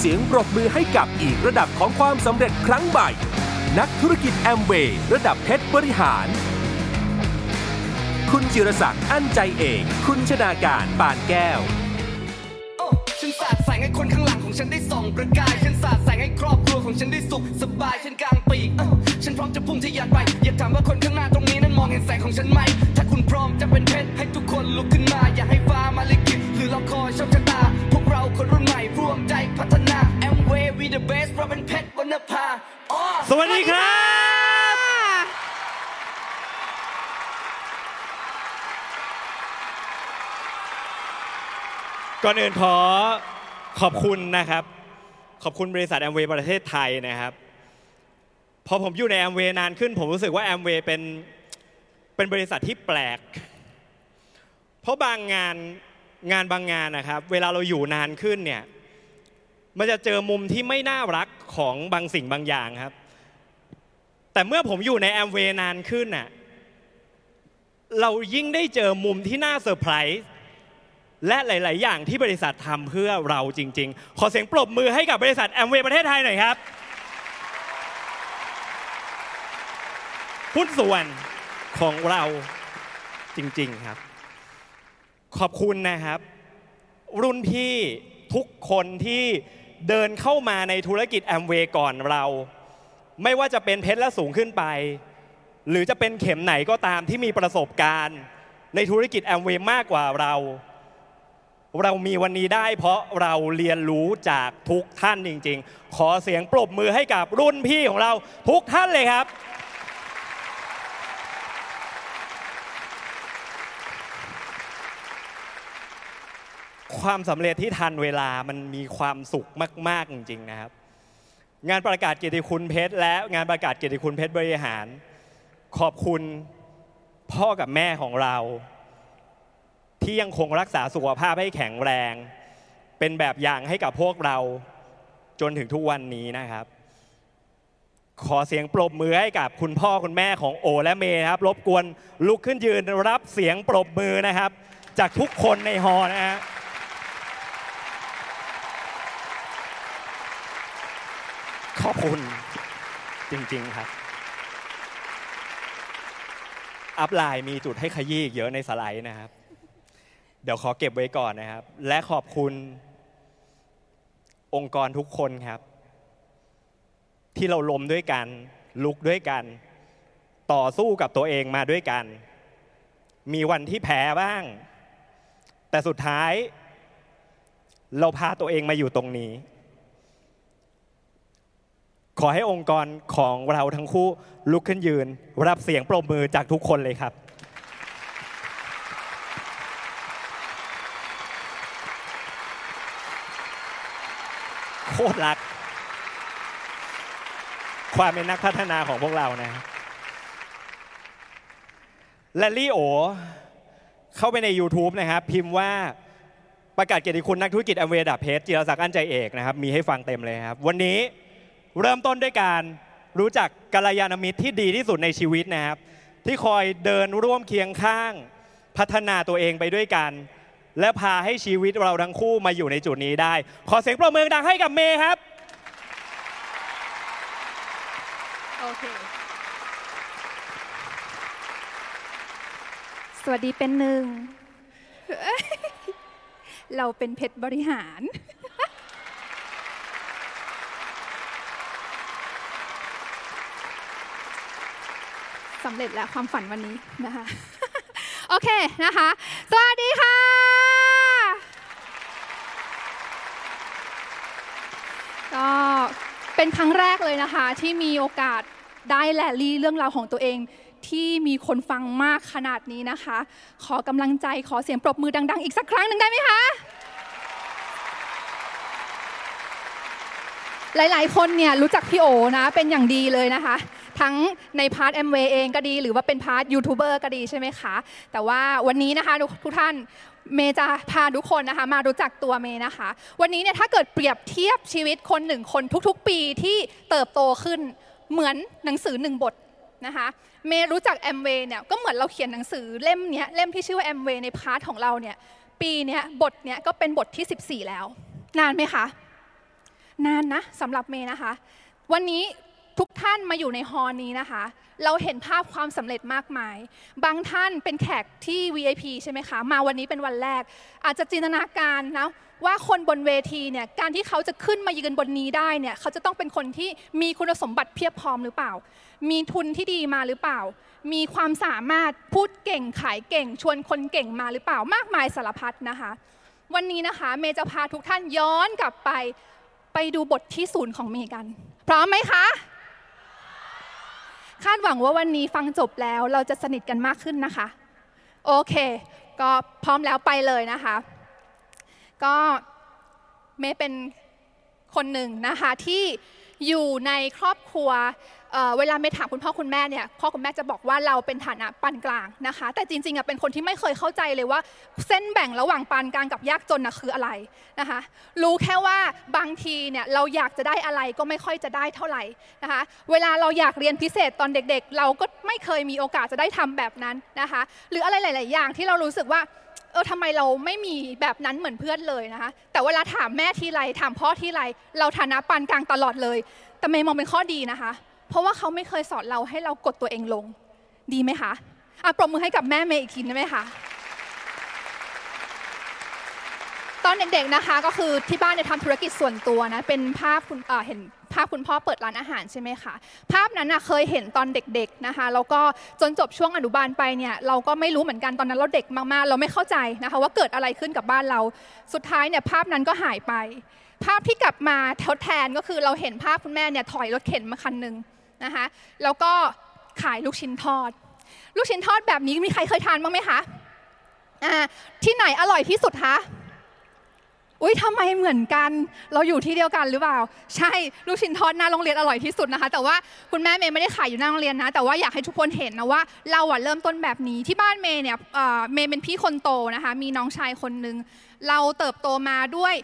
เสียงปรบมือให้กับอีกระดับของความสำเร็จครั้งใหม่นักธุรกิจ Amway ระดับเพชรบริหารคุณจิรศักดิ์อั้นใจเอกคุณชนาการปานแก้วฉันสาดแสงให้คนข้างหลังของฉันได้ส่องประกายฉันสาดแสงให้ครอบครัวของฉันได้สุขสบายฉันกลางปีกฉันพร้อมจะพุ่งทะยานไปอยากถามว่าคนข้างหน้าตรงนี้นั้นมองเห็นแสงของฉันไหมถ้าคุณพร้อมจะเป็นเพชรให้ทุกคนลุกขึ้นมาอย่าให้ฟ้ามาลิขิตหรือเราคอยโชคชะตาพวกเราคนรุ่นใหม่ร่วมใจพัฒนา Amway we the best เราเป็นเพชรวรรณภาสวัสดีครับก่อนอื่นขอขอบคุณนะครับขอบคุณบริษัท Amway ประเทศไทยนะครับพอผมอยู่ใน Amway นานขึ้นผมรู้สึกว่า Amway เป็นบริษัทที่แปลกเพราะบางงานนะครับเวลาเราอยู่นานขึ้นเนี่ยมันจะเจอมุมที่ไม่น่ารักของบางสิ่งบางอย่างครับแต่เมื่อผมอยู่ใน Amway นานขึ้นน่ะเรายิ่งได้เจอมุมที่น่าเซอร์ไพรส์และหลายๆอย่างที่บริษัททำเพื่อเราจริงๆขอเสียงปรบมือให้กับบริษัท Amway ประเทศไทยหน่อยครับหุ้นส่วนของเราจริงๆครับขอบคุณนะครับรุ่นพี่ทุกคนที่เดินเข้ามาในธุรกิจ Amway ก่อนเราไม่ว่าจะเป็นเพชรและสูงขึ้นไปหรือจะเป็นเข็มไหนก็ตามที่มีประสบการณ์ในธุรกิจ Amway มากกว่าเรามีวันนี้ได้เพราะเราเรียนรู้จากทุกท่านจริงๆขอเสียงปรบมือให้กับรุ่นพี่ของเราทุกท่านเลยครับความสำเร็จที่ทันเวลามันมีความสุขมากๆจริงๆนะครับงานประกาศเกียรติคุณเพชรและงานประกาศเกียรติคุณเพชรบริหารขอบคุณพ่อกับแม่ของเราที่ยังคงรักษาสุขภาพให้แข็งแรงเป็นแบบอย่างให้กับพวกเราจนถึงทุกวันนี้นะครับขอเสียงปรบมือให้กับคุณพ่อคุณแม่ของโอและเมย์ครับรบกวนลุกขึ้นยืนรับเสียงปรบมือนะครับจากทุกคนในฮอนะฮะขอบคุณจริงๆครับอัพไลน์มีจุดให้ขยี้เยอะในสไลด์นะครับเดี๋ยวขอเก็บไว้ก่อนนะครับและขอบคุณองค์กรทุกคนครับที่เราล้มด้วยกันลุกด้วยกันต่อสู้กับตัวเองมาด้วยกันมีวันที่แพ้บ้างแต่สุดท้ายเราพาตัวเองมาอยู่ตรงนี้ขอให้องค์กรของเราทั้งคู่ลุกขึ้นยืนรับเสียงปรบมือจากทุกคนเลยครับโคตรรักความเป็นนักพัฒนาของพวกเรานะและลี่โอเข้าไปใน YouTube นะครับพิมพ์ว่าประกาศเกียรติคุณนักธุรกิจ Amway ระดับเพชรจิรศักดิ์อั้นใจเอกนะครับมีให้ฟังเต็มเลยครับวันนี้เริ่มต้นด้วยการรู้จักกัลยาณมิตรที่ดีที่สุดในชีวิตนะครับที่คอยเดินร่วมเคียงข้างพัฒนาตัวเองไปด้วยกันและพาให้ชีวิตเราทั้งคู่มาอยู่ในจุดนี้ได้ขอเสียงปรบมือดังให้กับเมย์ครับโอเคสวัสดีเป็นหนึ่ง เราเป็นเพชรบริหาร สำเร็จแล้วความฝันวันนี้นะคะ โอเคนะคะสวัสดีค่ะก็เป็นครั้งแรกเลยนะคะที่มีโอกาสได้แลลี่เรื่องราวของตัวเองที่มีคนฟังมากขนาดนี้นะคะขอกำลังใจขอเสียงปรบมือดังๆอีกสักครั้งหนึ่งได้ไหมคะหลายๆคนเนี่ยรู้จักพี่โอนะเป็นอย่างดีเลยนะคะทั้งในพาร์ท Amway เองก็ดีหรือว่าเป็นพาร์ทยูทูบเบอร์ก็ดีใช่ไหมคะแต่ว่าวันนี้นะคะทุกท่านเมย์จะพาทุกคนนะคะมารู้จักตัวเมย์นะคะวันนี้เนี่ยถ้าเกิดเปรียบเทียบชีวิตคนหนึ่งคนทุกๆปีที่เติบโตขึ้นเหมือนหนังสือหนึ่งบทนะคะเมย์รู้จัก Amway เนี่ยก็เหมือนเราเขียนหนังสือเล่มนี้เล่มที่ชื่อว่า Amway ในพาร์ทของเราเนี่ยปีนี้บทเนี่ยก็เป็นบทที่14แล้วนานไหมคะ นานนะสำหรับเมย์นะคะวันนี้ทุกท่านมาอยู่ในฮอลนี้นะคะเราเห็นภาพความสำเร็จมากมายบางท่านเป็นแขกที่ VIP ใช่ไหมคะมาวันนี้เป็นวันแรกอาจจะจินตนาการนะว่าคนบนเวทีเนี่ยการที่เขาจะขึ้นมายืนบนนี้ได้เนี่ยเขาจะต้องเป็นคนที่มีคุณสมบัติเพียบพร้อมหรือเปล่ามีทุนที่ดีมาหรือเปล่ามีความสามารถพูดเก่งขายเก่งชวนคนเก่งมาหรือเปล่ามากมายสารพัดนะคะวันนี้นะคะเมย์จะพาทุกท่านย้อนกลับไปดูบทที่ศูนย์ของเมย์กันพร้อมไหมคะคาดหวังว่าวันนี้ฟังจบแล้วเราจะสนิทกันมากขึ้นนะคะโอเคก็พร้อมแล้วไปเลยนะคะก็เมย์เป็นคนหนึ่งนะคะที่อยู่ในครอบครัวเวลาเมย์ถามคุณพ่อคุณแม่เนี่ยพ่อคุณแม่จะบอกว่าเราเป็นฐานะปานกลางนะคะแต่จริงๆเป็นคนที่ไม่เคยเข้าใจเลยว่าเส้นแบ่งระหว่างปานกลางกับยากจนคืออะไรนะคะรู้แค่ว่าบางทีเนี่ยเราอยากจะได้อะไรก็ไม่ค่อยจะได้เท่าไหร่นะคะเวลาเราอยากเรียนพิเศษตอนเด็กๆเราก็ไม่เคยมีโอกาสจะได้ทำแบบนั้นนะคะหรืออะไรหลายๆอย่างที่เรารู้สึกว่าทำไมเราไม่มีแบบนั้นเหมือนเพื่อนเลยนะคะแต่เวลาถามแม่ทีไรถามพ่อทีไรเราฐานะปานกลางตลอดเลยแต่เมย์มองเป็นข้อดีนะคะเพราะว่าเขาไม่เคยสอนเราให้เรากดตัวเองลงดีไหมคะปรบมือให้กับแม่เมย์อีกทีได้ไหมคะตอนเด็กๆนะคะก็คือที่บ้านเนี่ยทำธุรกิจส่วนตัวนะเป็นภาพคุณเห็นภาพคุณพ่อเปิดร้านอาหารใช่ไหมคะภาพนั้นนะเคยเห็นตอนเด็กๆนะคะแล้วก็จนจบช่วงอนุบาลไปเนี่ยเราก็ไม่รู้เหมือนกันตอนนั้นเราเด็กมากๆเราไม่เข้าใจนะคะว่าเกิดอะไรขึ้นกับบ้านเราสุดท้ายเนี่ยภาพนั้นก็หายไปภาพที่กลับมาทดแทนก็คือเราเห็นภาพคุณแม่เนี่ยถอยรถเข็นมาคันหนึ่งนะคะแล้วก็ขายลูกชิ้นทอดแบบนี้มีใครเคยทานบ้างไหมคะที่ไหนอร่อยที่สุดคะอุ๊ยทำไมเหมือนกันเราอยู่ที่เดียวกันหรือเปล่าใช่ลูกชิ้นทอดหน้าโรงเรียนอร่อยที่สุดนะคะแต่ว่าคุณแม่เมย์ไม่ได้ขายอยู่หน้าโรงเรียนนะแต่ว่าอยากให้ทุกคนเห็นนะว่าเราเริ่มต้นแบบนี้ที่บ้านเมย์เนี่ยเมย์เป็นพี่คนโตนะคะมีน้องชายคนนึงเราเติบโตมาด้วย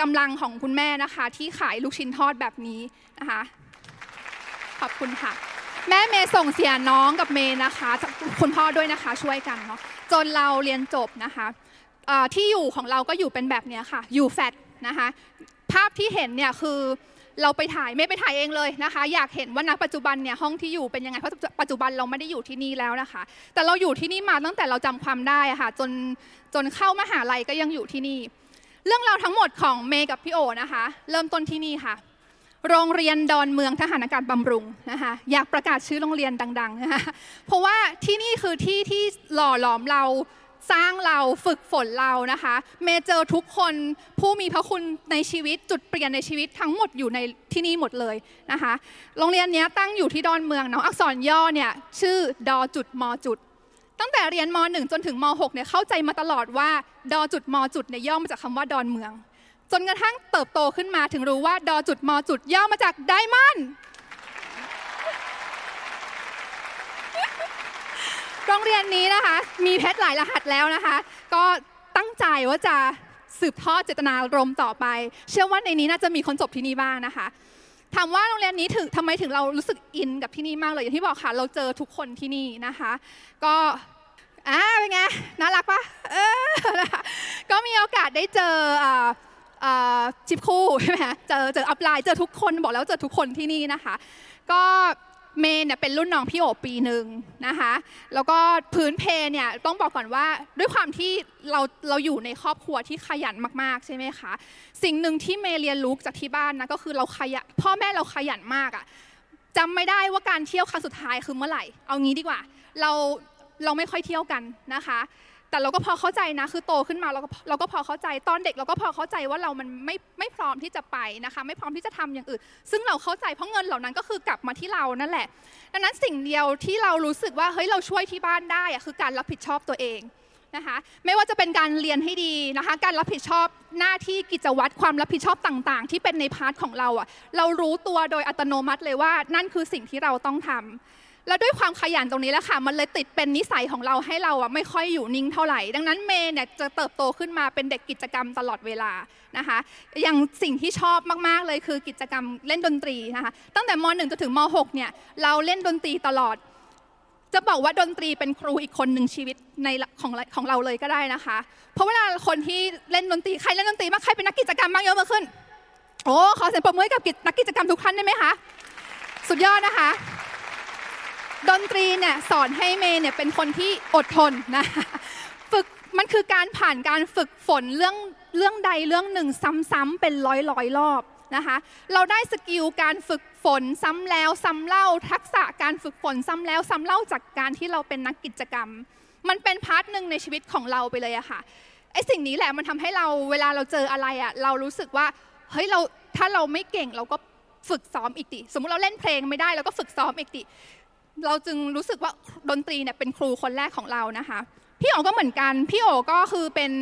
กำลังของคุณแม่นะคะที่ขายลูกชิ้นทอดแบบนี้นะคะขอบคุณค่ะแม่เมย์ส่งเสียน้องกับเมย์นะคะคุณพ่อด้วยนะคะช่วยกันเนาะจนเราเรียนจบนะคะที่อยู่ของเราก็อยู่เป็นแบบนี้ค่ะอยู่แฟลตนะคะภาพที่เห็นเนี่ยคือเราไปถ่ายไม่ไปถ่ายเองเลยนะคะอยากเห็นว่าณปัจจุบันเนี่ยห้องที่อยู่เป็นยังไงเพราะปัจจุบันเราไม่ได้อยู่ที่นี่แล้วนะคะแต่เราอยู่ที่นี่มาตั้งแต่เราจำความได้ค่ะจนเข้ามหาลัยก็ยังอยู่ที่นี่เรื่องราวทั้งหมดของเมย์กับพี่โอนะคะเริ่มต้นที่นี่ค่ะโรงเรียนดอนเมืองทหารอากาศบำรุงนะคะอยากประกาศชื่อโรงเรียนดังๆนะคะเพราะว่าที่นี่คือที่ที่หล่อหลอมเราสร้างเราฝึกฝนเรานะคะเมย์เจอทุกคนผู้มีพระคุณในชีวิตจุดเปลี่ยนในชีวิตทั้งหมดอยู่ในที่นี่หมดเลยนะคะโรงเรียนนี้ตั้งอยู่ที่ดอนเมืองเนาะอักษรย่อเนี่ยชื่อดอจุดมอจุดตั้งแต่เรียนม.1 จนถึงม.6 เนี่ยเข้าใจมาตลอดว่าดอจุดมอจุดเนี่ยย่อมาจากคำว่าดอนเมืองจนกระทั่งเติบโตขึ้นมาถึงรู้ว่าดอจุดมอจุดย่อมาจากไดมอนด์โรงเรียนนี้นะคะมีเพชรหลายรหัสแล้วนะคะก็ตั้งใจว่าจะสืบทอดเจตนารมณ์ต่อไปเชื่อว่าในนี้น่าจะมีคนจบที่นี่บ้างนะคะถามว่าโรงเรียนนี้ถึงทำไมถึงเรารู้สึกอินกับที่นี่มากเลยอย่างที่บอกค่ะเราเจอทุกคนที่นี่นะคะก็เป็นไงน่ารักปะก็มีโอกาสได้เจอชิปคู่ใช่ไหมเจออัพไลน์เจอทุกคนบอกแล้วเจอทุกคนที่นี่นะคะก็เมย์เนี่ยเป็นรุ่นน้องพี่โอปีหนึ่งนะคะแล้วก็พื้นเพเนี่ยต้องบอกก่อนว่าด้วยความที่เราอยู่ในครอบครัวที่ขยันมากๆใช่ไหมคะสิ่งหนึ่งที่เมย์เรียนรู้จากที่บ้านนะก็คือเราขยันพ่อแม่เราขยันมากอะจำไม่ได้ว่าการเที่ยวครั้งสุดท้ายคือเมื่อไหร่เอางี้ดีกว่าเราไม่ค่อยเที่ยวกันนะคะแต่เราก็พอเข้าใจนะคือโตขึ้นมาเราก็พอเข้าใจตอนเด็กเราก็พอเข้าใจว่าเรามันไม่พร้อมที่จะไปนะคะไม่พร้อมที่จะทำอย่างอื่นซึ่งเราเข้าใจเพราะเงินเหล่านั้นก็คือกลับมาที่เรานั่นแหละดังนั้นสิ่งเดียวที่เรารู้สึกว่าเฮ้ยเราช่วยที่บ้านได้คือการรับผิดชอบตัวเองนะคะไม่ว่าจะเป็นการเรียนให้ดีนะคะการรับผิดชอบหน้าที่กิจวัตรความรับผิดชอบต่างๆที่เป็นในพาร์ทของเราเรารู้ตัวโดยอัตโนมัติเลยว่านั่นคือสิ่งที่เราต้องทำแล้วด้วยความขยันตรงนี้แหละค่ะมันเลยติดเป็นนิสัยของเราให้เราไม่ค่อยอยู่นิ่งเท่าไหร่ดังนั้นเมย์เนี่ยจะเติบโตขึ้นมาเป็นเด็กกิจกรรมตลอดเวลานะคะอย่างสิ่งที่ชอบมากๆเลยคือกิจกรรมเล่นดนตรีนะคะตั้งแต่ม.1 จนถึงม.6 เนี่ยเราเล่นดนตรีตลอดจะบอกว่าดนตรีเป็นครูอีกคนหนึ่งชีวิตในของเราเลยก็ได้นะคะเพราะเวลาคนที่เล่นดนตรีใครเล่นดนตรีบ้างใครเป็นนักกิจกรรมบ้างยกมือขึ้น โอ้ขอเสียงปรบมือกับนักกิจกรรมทุกท่านได้ไหมคะสุดยอดนะคะดนตรีเนี่ยสอนให้เมย์เนี่ยเป็นคนที่อดทนนะคะฝึกมันคือการผ่านการฝึกฝนเรื่องใดเรื่องหนึ่งซ้ำๆเป็นร้อยรอบนะคะเราได้สกิลการฝึกฝนซ้ำแล้วซ้ำเล่าทักษะการฝึกฝนซ้ำแล้วซ้ำเล่าจากการที่เราเป็นนักกิจกรรมมันเป็นพาร์ทหนึ่งในชีวิตของเราไปเลยอะค่ะไอสิ่งนี้แหละมันทำให้เราเวลาเราเจออะไรอะเรารู้สึกว่าเฮ้ยเราถ้าเราไม่เก่งเราก็ฝึกซ้อมอีกติสมมุติเราเล่นเพลงไม่ได้เราก็ฝึกซ้อมอีกติเราจึงรู้สึกว่าดนตรีเนี่ยเป็นครูคนแรกของเรานะคะพี่โอก็เหมือนกันพี่โอก็คือเป็น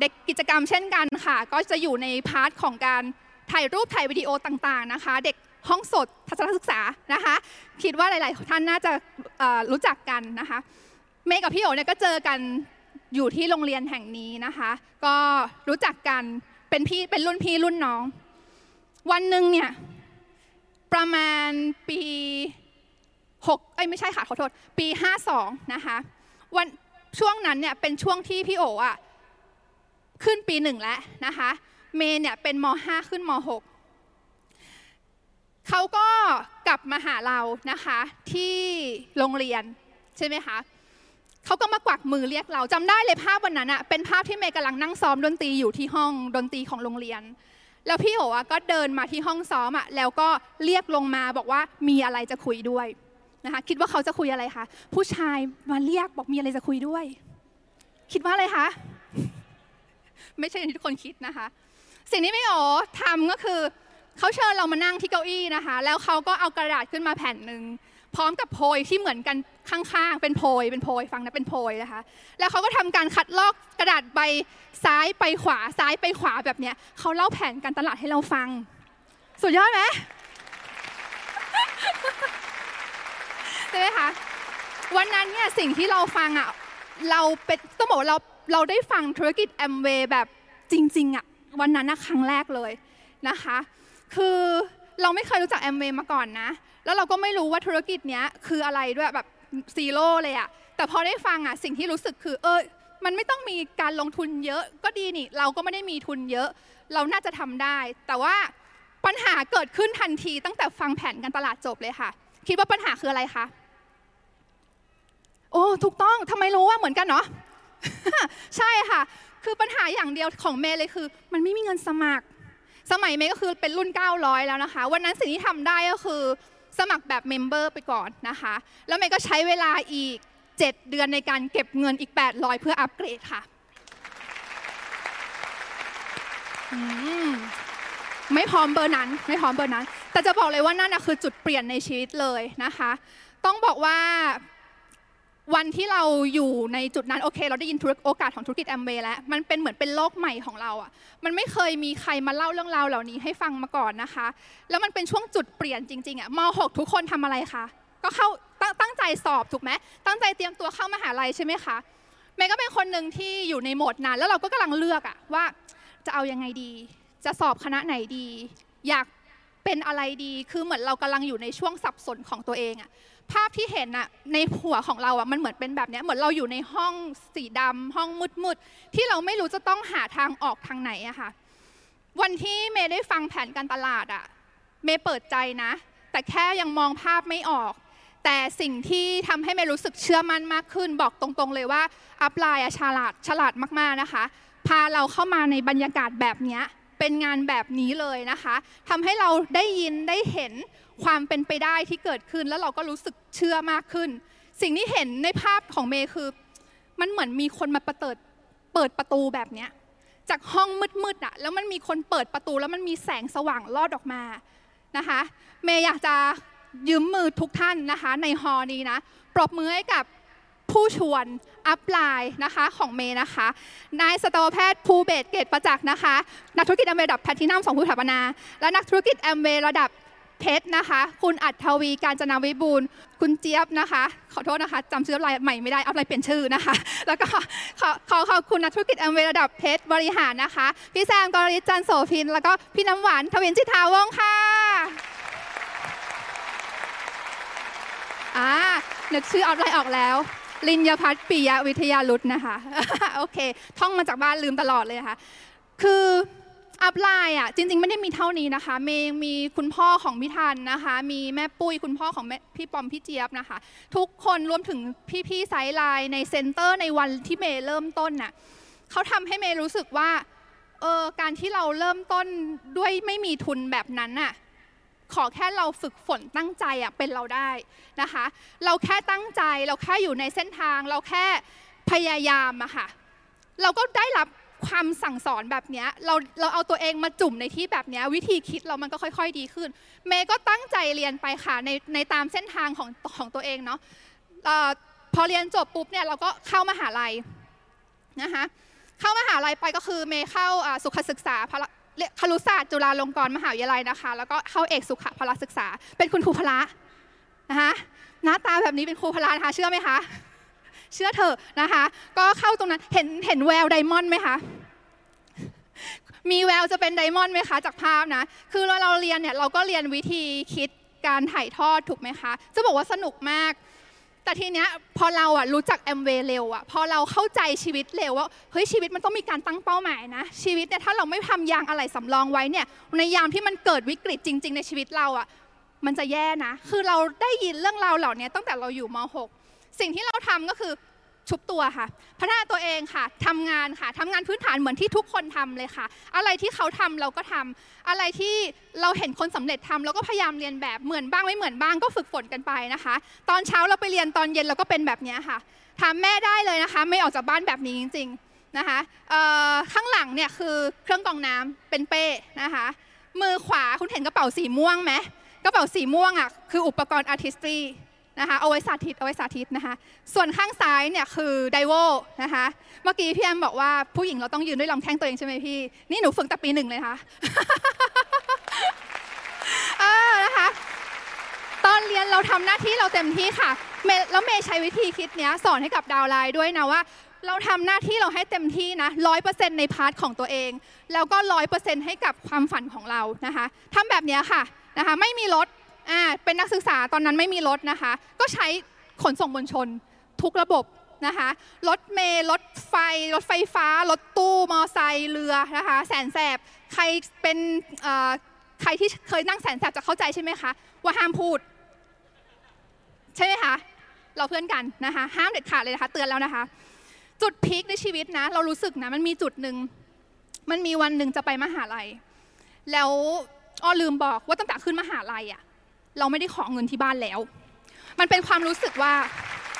เด็กกิจกรรมเช่นกันค่ะก็จะอยู่ในพาร์ทของการถ่ายรูปถ่ายวิดีโอต่างๆนะคะเด็กห้องสดทัศนศึกษานะคะคิดว่าหลายๆท่านน่าจะรู้จักกันนะคะเมย์กับพี่โอเนี่ยก็เจอกันอยู่ที่โรงเรียนแห่งนี้นะคะก็รู้จักกันเป็นรุ่นพี่รุ่นน้องวันหนึ่งเนี่ยประมาณปี6ไม่ใช่ค่ะขอโทษปี52นะคะวันช่วงนั้นเนี่ยเป็นช่วงที่พี่โออะขึ้นปี1แล้วนะคะเมย์เนี่ยเป็นม5ขึ้นม6เขาก็กลับมาหาเรานะคะที่โรงเรียนใช่ไหมคะเขาก็มากวักมือเรียกเราจำได้เลยภาพวันนั้นอะเป็นภาพที่เมย์กำลังนั่งซ้อมดนตรีอยู่ที่ห้องดนตรีของโรงเรียนแล้วพี่โอก็เดินมาที่ห้องซ้อมอะแล้วก็เรียกลงมาบอกว่ามีอะไรจะคุยด้วยนะคะคิดว่าเขาจะคุยอะไรคะผู้ชายมาเรียกบอกมีอะไรจะคุยด้วยคิดว่าอะไรคะไม่ใช่ที่ทุกคนคิดนะคะสิ่งที่พี่โอทำก็คือเขาเชิญเรามานั่งที่เก้าอี้นะคะแล้วเขาก็เอากระดาษขึ้นมาแผ่นหนึ่งพร้อมกับโพยที่เหมือนกันข้างๆเป็นโพยฟังนะเป็นโพยนะคะแล้วเขาก็ทำการคัดลอกกระดาษใบซ้ายไปขวาซ้ายไปขวาแบบเนี้ยเขาเล่าแผนการตลาดให้เราฟังสุดยอดไหม ใช่ไหมคะวันนั้นเนี่ยสิ่งที่เราฟังอ่ะเราเป็นต้องบอกว่าเราได้ฟังธุรกิจ Amway แบบจริงๆอ่ะวันนั้นนะครั้งแรกเลยนะคะคือเราไม่เคยรู้จัก Amway มาก่อนนะแล้วเราก็ไม่รู้ว่าธุรกิจเนี้ยคืออะไรด้วยแบบซีโร่เลยอะแต่พอได้ฟังอะสิ่งที่รู้สึกคือมันไม่ต้องมีการลงทุนเยอะก็ดีนี่เราก็ไม่ได้มีทุนเยอะเราน่าจะทำได้แต่ว่าปัญหาเกิดขึ้นทันทีตั้งแต่ฟังแผนการตลาดจบเลยค่ะคิดว่าปัญหาคืออะไรคะโอ้ถูกต้องทำไมรู้ว่าเหมือนกันเนาะ ใช่ค่ะคือปัญหาอย่างเดียวของเมย์เลยคือมันไม่มีเงินสมัครสมัยเมย์ก็คือเป็นรุ่น900แล้วนะคะวันนั้นสิ่งที่ทำได้ก็คือสมัครแบบเมมเบอร์ไปก่อนนะคะแล้วเมย์ก็ใช้เวลาอีก7เดือนในการเก็บเงินอีก800เพื่ออัปเกรดค่ะ ไม่พร้อมเบอร์นั้นแต่จะบอกเลยว่านั่นคือจุดเปลี่ยนในชีวิตเลยนะคะต้องบอกว่าวันที่เราอยู่ในจุดนั้นโอเคเราได้ยินโอกาสของธุรกิจ Amway แล้วมันเป็นเหมือนเป็นโลกใหม่ของเราอ่ะมันไม่เคยมีใครมาเล่าเรื่องราวเหล่านี้ให้ฟังมาก่อนนะคะแล้วมันเป็นช่วงจุดเปลี่ยนจริงๆอ่ะม.6 ทุกคนทำอะไรคะก็เข้าตั้งใจสอบถูกไหมตั้งใจเตรียมตัวเข้ามหาลัยใช่ไหมคะเมย์ก็เป็นคนหนึ่งที่อยู่ในโหมดนั้นแล้วเราก็กำลังเลือกอ่ะว่าจะเอายังไงดีจะสอบคณะไหนดีอยากเป็นอะไรดีคือเหมือนเรากำลังอยู่ในช่วงสับสนของตัวเองอ่ะภาพที่เห็นอะในหัวของเราอะมันเหมือนเป็นแบบนี้เหมือนเราอยู่ในห้องสีดำห้องมืดๆที่เราไม่รู้จะต้องหาทางออกทางไหนอะค่ะวันที่เมย์ได้ฟังแผนการตลาดอะเมย์เปิดใจนะแต่แค่ยังมองภาพไม่ออกแต่สิ่งที่ทำให้เมย์รู้สึกเชื่อมั่นมากขึ้นบอกตรงๆเลยว่าอัพไลน์อะฉลาดมากๆนะคะพาเราเข้ามาในบรรยากาศแบบนี้เป็นงานแบบนี้เลยนะคะทำให้เราได้ยินได้เห็นความเป็นไปได้ที่เกิดขึ้นแล้วเราก็รู้สึกเชื่อมากขึ้นสิ่งที่เห็นในภาพของเมย์คือมันเหมือนมีคนมาเปิดประตูแบบนี้จากห้องมืดๆอะแล้วมันมีคนเปิดประตูแล้วมันมีแสงสว่างลอดออกมานะคะเมย์อยากจะยืมมือทุกท่านนะคะในฮอลนี้นะปรบมือให้กับผู้ชวนอัพไลน์นะคะของเมย์นะคะนายสัตวแพทย์ภูเบศเกตประจักษ์นะคะนักธุรกิจ Amway ระดับแพลทินัม2ผู้สถาปนาและนักธุรกิจ Amway ระดับเพชรนะคะคุณอัฐวีกาญจนาวิบูลย์คุณเจี๊ยบนะคะขอโทษนะคะจำชื่ออะไรใหม่ไม่ได้อัพไลน์เปลี่ยนชื่อนะคะแล้วก็ขอบคุณนักธุรกิจ Amway ระดับเพชรบริหารนะคะพี่แซมกรณิตจันทร์โสภินแล้วก็พี่น้ำหวานทวินจิตาวงศ์ค่ะนึกชื่ออัพไลน์ออกแล้วลินยพัฒน์ปิยะวิทยาลุตนะคะโอเคท่องมาจากบ้านลืมตลอดเลยค่ะคือ อัพไลน์อ่ะจริงๆไม่ได้มีเท่านี้นะคะเมย์มีคุณพ่อของพี่ทันนะคะมีแม่ปุ้ยคุณพ่อของพี่ปอมพี่เจี๊ยบนะคะทุกคนรวมถึงพี่ๆไซด์ไลน์ในเซ็นเตอร์ในวันที่เมย์เริ่มต้นน่ะเขาทำให้เมย์รู้สึกว่าการที่เราเริ่มต้นด้วยไม่มีทุนแบบนั้นน่ะขอแค่เราฝึกฝนตั้งใจอ่ะเป็นเราได้นะคะเราแค่ตั้งใจเราแค่อยู่ในเส้นทางเราแค่พยายามอะค่ะเราก็ได้รับความสั่งสอนแบบนี้เราเอาตัวเองมาจุ่มในที่แบบนี้วิธีคิดเรามันก็ค่อยๆดีขึ้นเมย์ก็ตั้งใจเรียนไปค่ะในตามเส้นทางของตัวเองเนาะพอเรียนจบปุ๊บเนี่ยเราก็เข้ามหาลัยนะคะเข้ามหาลัยไปก็คือเมย์เข้าสุขศึกษาครุศาสตร์จุฬาลงกรณ์มหาวิทยาลัยนะคะแล้วก็เข้าเอกสุขพละศึกษาเป็นคุณครูพละนะคะหน้าตาแบบนี้เป็นครูพละนะคะเชื่อไหมคะเชื่อเถอะนะคะก็เข้าตรงนั้นเห็นแววไดมอนด์ไหมคะมีแววจะเป็นไดมอนด์ไหมคะจากภาพนะคือเราเรียนเนี่ยเราก็เรียนวิธีคิดการถ่ายทอดถูกไหมคะจะบอกว่าสนุกมากแต่ทีเนี้ยพอเราอะรู้จัก Amway เร็วอะพอเราเข้าใจชีวิตเร็วว่าเฮ้ยชีวิตมันต้องมีการตั้งเป้าหมายนะชีวิตเนี่ยถ้าเราไม่ทำยางอะไหล่สำรองไว้เนี่ยในยามที่มันเกิดวิกฤตจริงๆในชีวิตเราอะมันจะแย่นะคือเราได้ยินเรื่องราวเหล่านี้ตั้งแต่เราอยู่ม.6 สิ่งที่เราทำก็คือชุบตัวค่ะพัฒนาตัวเองค่ะทำงานค่ะทำงานพื้นฐานเหมือนที่ทุกคนทำเลยค่ะอะไรที่เขาทำเราก็ทำอะไรที่เราเห็นคนสำเร็จทำเราก็พยายามเรียนแบบเหมือนบ้างไม่เหมือนบ้างก็ฝึกฝนกันไปนะคะตอนเช้าเราไปเรียนตอนเย็นเราก็เป็นแบบนี้ค่ะถามแม่ได้เลยนะคะไม่ออกจากบ้านแบบนี้จริงๆนะคะข้างหลังเนี่ยคือเครื่องกรองน้ำเป็นเป้นะคะมือขวาคุณเห็นกระเป๋าสีม่วงไหมกระเป๋าสีม่วงอ่ะคืออุปกรณ์อาร์ติสตรีนะคะเอาไว้สาธิตนะคะส่วนข้างซ้ายเนี่ยคือไดโวนะคะเมื่อกี้พี่แอมบอกว่าผู้หญิงเราต้องยืนด้วยลำแข้งตัวเองใช่ไหมพี่นี่หนูฝึกตั้งปี 1เลยค่ะ นะคะตอนเรียนเราทำหน้าที่เราเต็มที่ค่ะแล้วเมย์ใช้วิธีคิดเนี้ยสอนให้กับดาวไลน์ด้วยนะว่าเราทำหน้าที่เราให้เต็มที่นะ 100% ในพาร์ทของตัวเองแล้วก็ 100% ให้กับความฝันของเรานะคะทำแบบเนี้ยค่ะนะคะไม่มีรถเป็นนักศึกษาตอนนั้นไม่มีรถนะคะก็ใช้ขนส่งมวลชนทุกระบบนะคะรถเมล์รถไฟรถไฟฟ้ารถตู้มอไซค์เรือนะคะแสนแสบใครเป็นใครที่เคยนั่งแสนแสบจะเข้าใจใช่ไหมคะว่าห้ามพูดใช่ไหมคะเราเพื่อนกันนะคะห้ามเด็ดขาดเลยนะคะเตือนแล้วนะคะจุดพีคในชีวิตนะเรารู้สึกนะมันมีจุดหนึ่งมันมีวันหนึ่งจะไปมหาลัยแล้วอ้อลืมบอกว่าตั้งแต่ขึ้นมหาลัยอะเราไม่ได้ขอเงินที่บ้านแล้วมันเป็นความรู้สึกว่า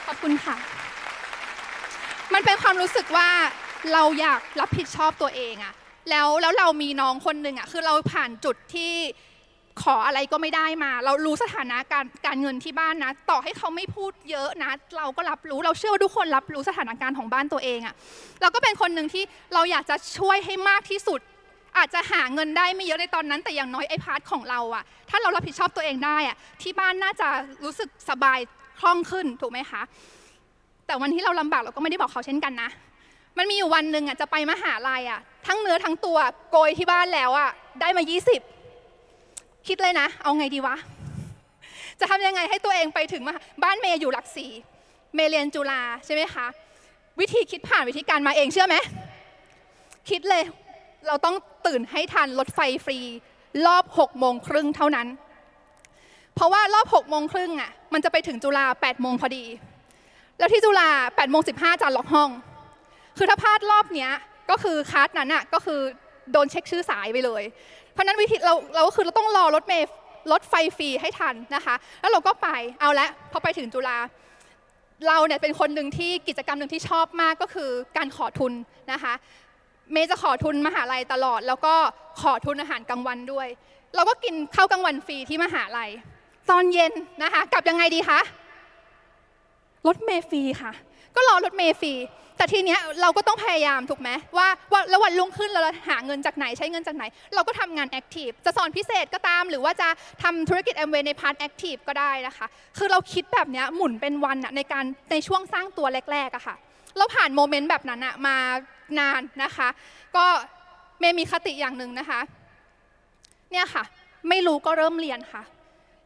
ขอบคุณค่ะมันเป็นความรู้สึกว่าเราอยากรับผิดชอบตัวเองอะแล้วเรามีน้องคนหนึ่งอะคือเราผ่านจุดที่ขออะไรก็ไม่ได้มาเรารู้สถานะการเงินที่บ้านนะต่อให้เขาไม่พูดเยอะนะเราก็รับรู้เราเชื่อว่าทุกคนรับรู้สถานการณ์ของบ้านตัวเองอะเราก็เป็นคนหนึ่งที่เราอยากจะช่วยให้มากที่สุดอาจจะหาเงินได้ไม่เยอะในตอนนั้นแต่อย่างน้อยไอ้พาร์ทของเราอะถ้าเรารับผิดชอบตัวเองได้อะที่บ้านน่าจะรู้สึกสบายคล่องขึ้นถูกไหมคะแต่วันที่เราลำบากเราก็ไม่ได้บอกเขาเช่นกันนะมันมีอยู่วันหนึ่งอะจะไปมหาลัยอะทั้งเนื้อทั้งตัวโกยที่บ้านแล้วอะได้มา20คิดเลยนะเอาไงดีวะจะทำยังไงให้ตัวเองไปถึงบ้านเมย์อยู่หลักสี่เมย์เรียนจุฬาใช่ไหมคะวิธีคิดผ่านวิธีการมาเองเชื่อไหมคิดเลยเราต้องตื่นให้ทันรถไฟฟรีรอบ 18:30 เท่านั้นเพราะว่ารอบ 18:30 อ่ะมันจะไปถึงจุฬา 8:00 พอดีแล้วที่จุฬา 8:15 จะล็อกห้องคือถ้าพลาดรอบเนี้ยก็คือคัสนั้นอ่ะก็คือโดนเช็คชื่อสายไปเลยเพราะนั้นวิธีเราก็คือเราต้องรอรถไฟฟรีให้ทันนะคะแล้วเราก็ไปเอาละพอไปถึงจุฬาเราเนี่ยเป็นคนหนึ่งที่กิจกรรมหนึ่งที่ชอบมากก็คือการขอทุนนะคะเมย์จะขอทุนมหาลัยตลอดแล้วก็ขอทุนอาหารกลางวันด้วยเราก็กินข้าวกลางวันฟรีที่มหาลัยตอนเย็นนะคะกลับยังไงดีคะรถเมล์ฟรีค่ะก็รอรถเมล์ฟรีแต่ทีเนี้ยเราก็ต้องพยายามถูกไหมว่าแล้ววันรุ่งขึ้นเราหาเงินจากไหนใช้เงินจากไหนเราก็ทำงานแอคทีฟจะสอนพิเศษก็ตามหรือว่าจะทำธุรกิจ Amway ในพาร์ทแอคทีฟก็ได้นะคะคือเราคิดแบบเนี้ยหมุนเป็นวันอะในช่วงสร้างตัวแรกๆอะค่ะเราผ่านโมเมนต์แบบนั้นอะมานานนะคะก็เมย์มีคติอย่างหนึ่งนะคะเนี่ยค่ะไม่รู้ก็เริ่มเรียนค่ะ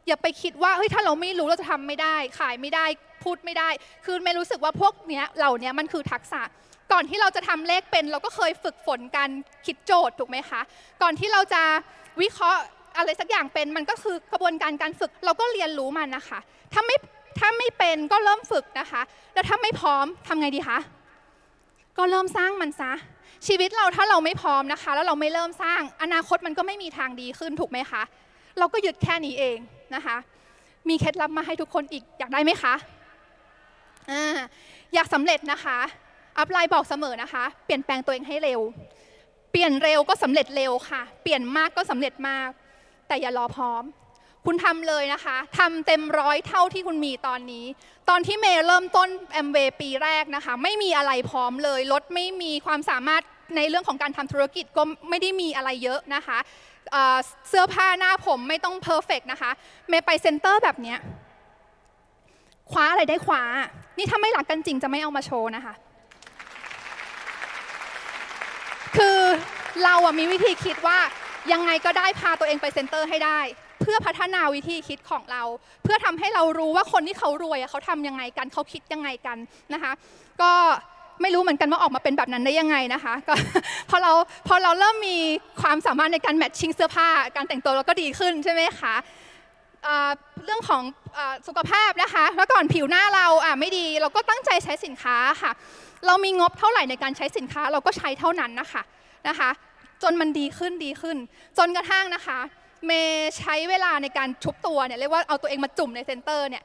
อย่าไปคิดว่าเฮ้ยถ้าเราไม่รู้เราจะทำไม่ได้ขายไม่ได้พูดไม่ได้คือเมย์รู้สึกว่าพวกเนี้ยเหล่านี้มันคือทักษะ ก่อนที่เราจะทำเลขเป็นเราก็เคยฝึกฝนการคิดโจทย์ถูกไหมคะก่อนที่เราจะวิเคราะห์อะไรสักอย่างเป็นมันก็คือกระบวนการการฝึกเราก็เรียนรู้มันนะคะถ้าไม่เป็นก็เริ่มฝึกนะคะแล้วถ้าไม่พร้อมทำไงดีคะก็เริ่มสร้างมันซะชีวิตเราถ้าเราไม่พร้อมนะคะแล้วเราไม่เริ่มสร้างอนาคตมันก็ไม่มีทางดีขึ้นถูกไหมคะเราก็หยุดแค่นี้เองนะคะมีเคล็ดลับมาให้ทุกคนอีกอยากได้ไหมคะอยากสำเร็จนะคะอัพไลน์บอกเสมอนะคะเปลี่ยนแปลงตัวเองให้เร็วเปลี่ยนเร็วก็สำเร็จเร็วค่ะเปลี่ยนมากก็สำเร็จมากแต่อย่ารอพร้อมคุณทำเลยนะคะทำเต็มร้อยเท่าที่คุณมีตอนนี้ตอนที่เมย์เริ่มต้น Amway ปีแรกนะคะไม่มีอะไรพร้อมเลยรถไม่มีความสามารถในเรื่องของการทำธุรกิจก็ไม่ได้มีอะไรเยอะนะคะเสื้อผ้าหน้าผมไม่ต้องเพอร์เฟกต์นะคะเมย์ไปเซ็นเตอร์แบบเนี้ยคว้าอะไรได้คว้านี่ถ้าไม่หลักกันจริงจะไม่เอามาโชว์นะคะคือเราอะมีวิธีคิดว่ายังไงก็ได้พาตัวเองไปเซ็นเตอร์ให้ได้เพื่อพัฒนาวิธีคิดของเราเพื่อทำให้เรารู้ว่าคนที่เขารวยเขาทำยังไงกันเขาคิดยังไงกันนะคะก็ไม่รู้เหมือนกันว่าออกมาเป็นแบบนั้นได้ยังไงนะคะก็พอเราเริ่มมีความสามารถในการแมทชิ่งเสื้อผ้าการแต่งตัวเราก็ดีขึ้นใช่ไหมคะเรื่องของสุขภาพนะคะแล้วก่อนผิวหน้าเราไม่ดีเราก็ตั้งใจใช้สินค้าค่ะเรามีงบเท่าไหร่ในการใช้สินค้าเราก็ใช้เท่านั้นนะคะจนมันดีขึ้นจนกระทั่งนะคะเมย์ใช้เวลาในการชุบตัวเนี่ยเรียกว่าเอาตัวเองมาจุ่มในเซ็นเตอร์เนี่ย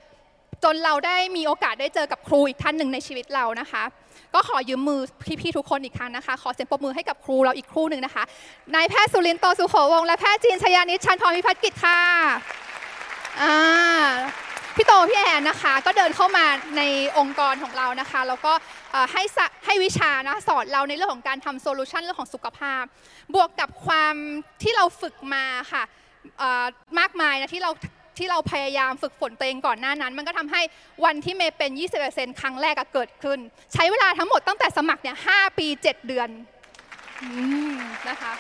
จนเราได้มีโอกาสได้เจอกับครูอีกท่านหนึ่งในชีวิตเรานะคะก็ขอยืมมือพี่ๆทุกคนอีกครั้งนะคะขอเสียงปรบมือให้กับครูเราอีกครูหนึ่งนะคะนายแพทย์สุรินทร์โตสุโขวงศ์และแพทย์จีนชยานิชชันทรพิพัฒน์กิจค่ะพี่โตพี่แอนนะคะก็เดินเข้ามาในองค์กรของเรานะคะแล้วก็ให้วิชานะสอนเราในเรื่องของการทำโซลูชันเรื่องของสุขภาพบวกกับความที่เราฝึกมาค่ะมากมายนะที่เราพยายามฝึกฝนตัวเองก่อนหน้านั้นมันก็ทำให้วันที่เมย์เป็น 20% ครั้งแรกเกิดขึ้นใช้เวลาทั้งหมดตั้งแต่สมัครเนี่ย5 ปี 7 เดือนนะคะ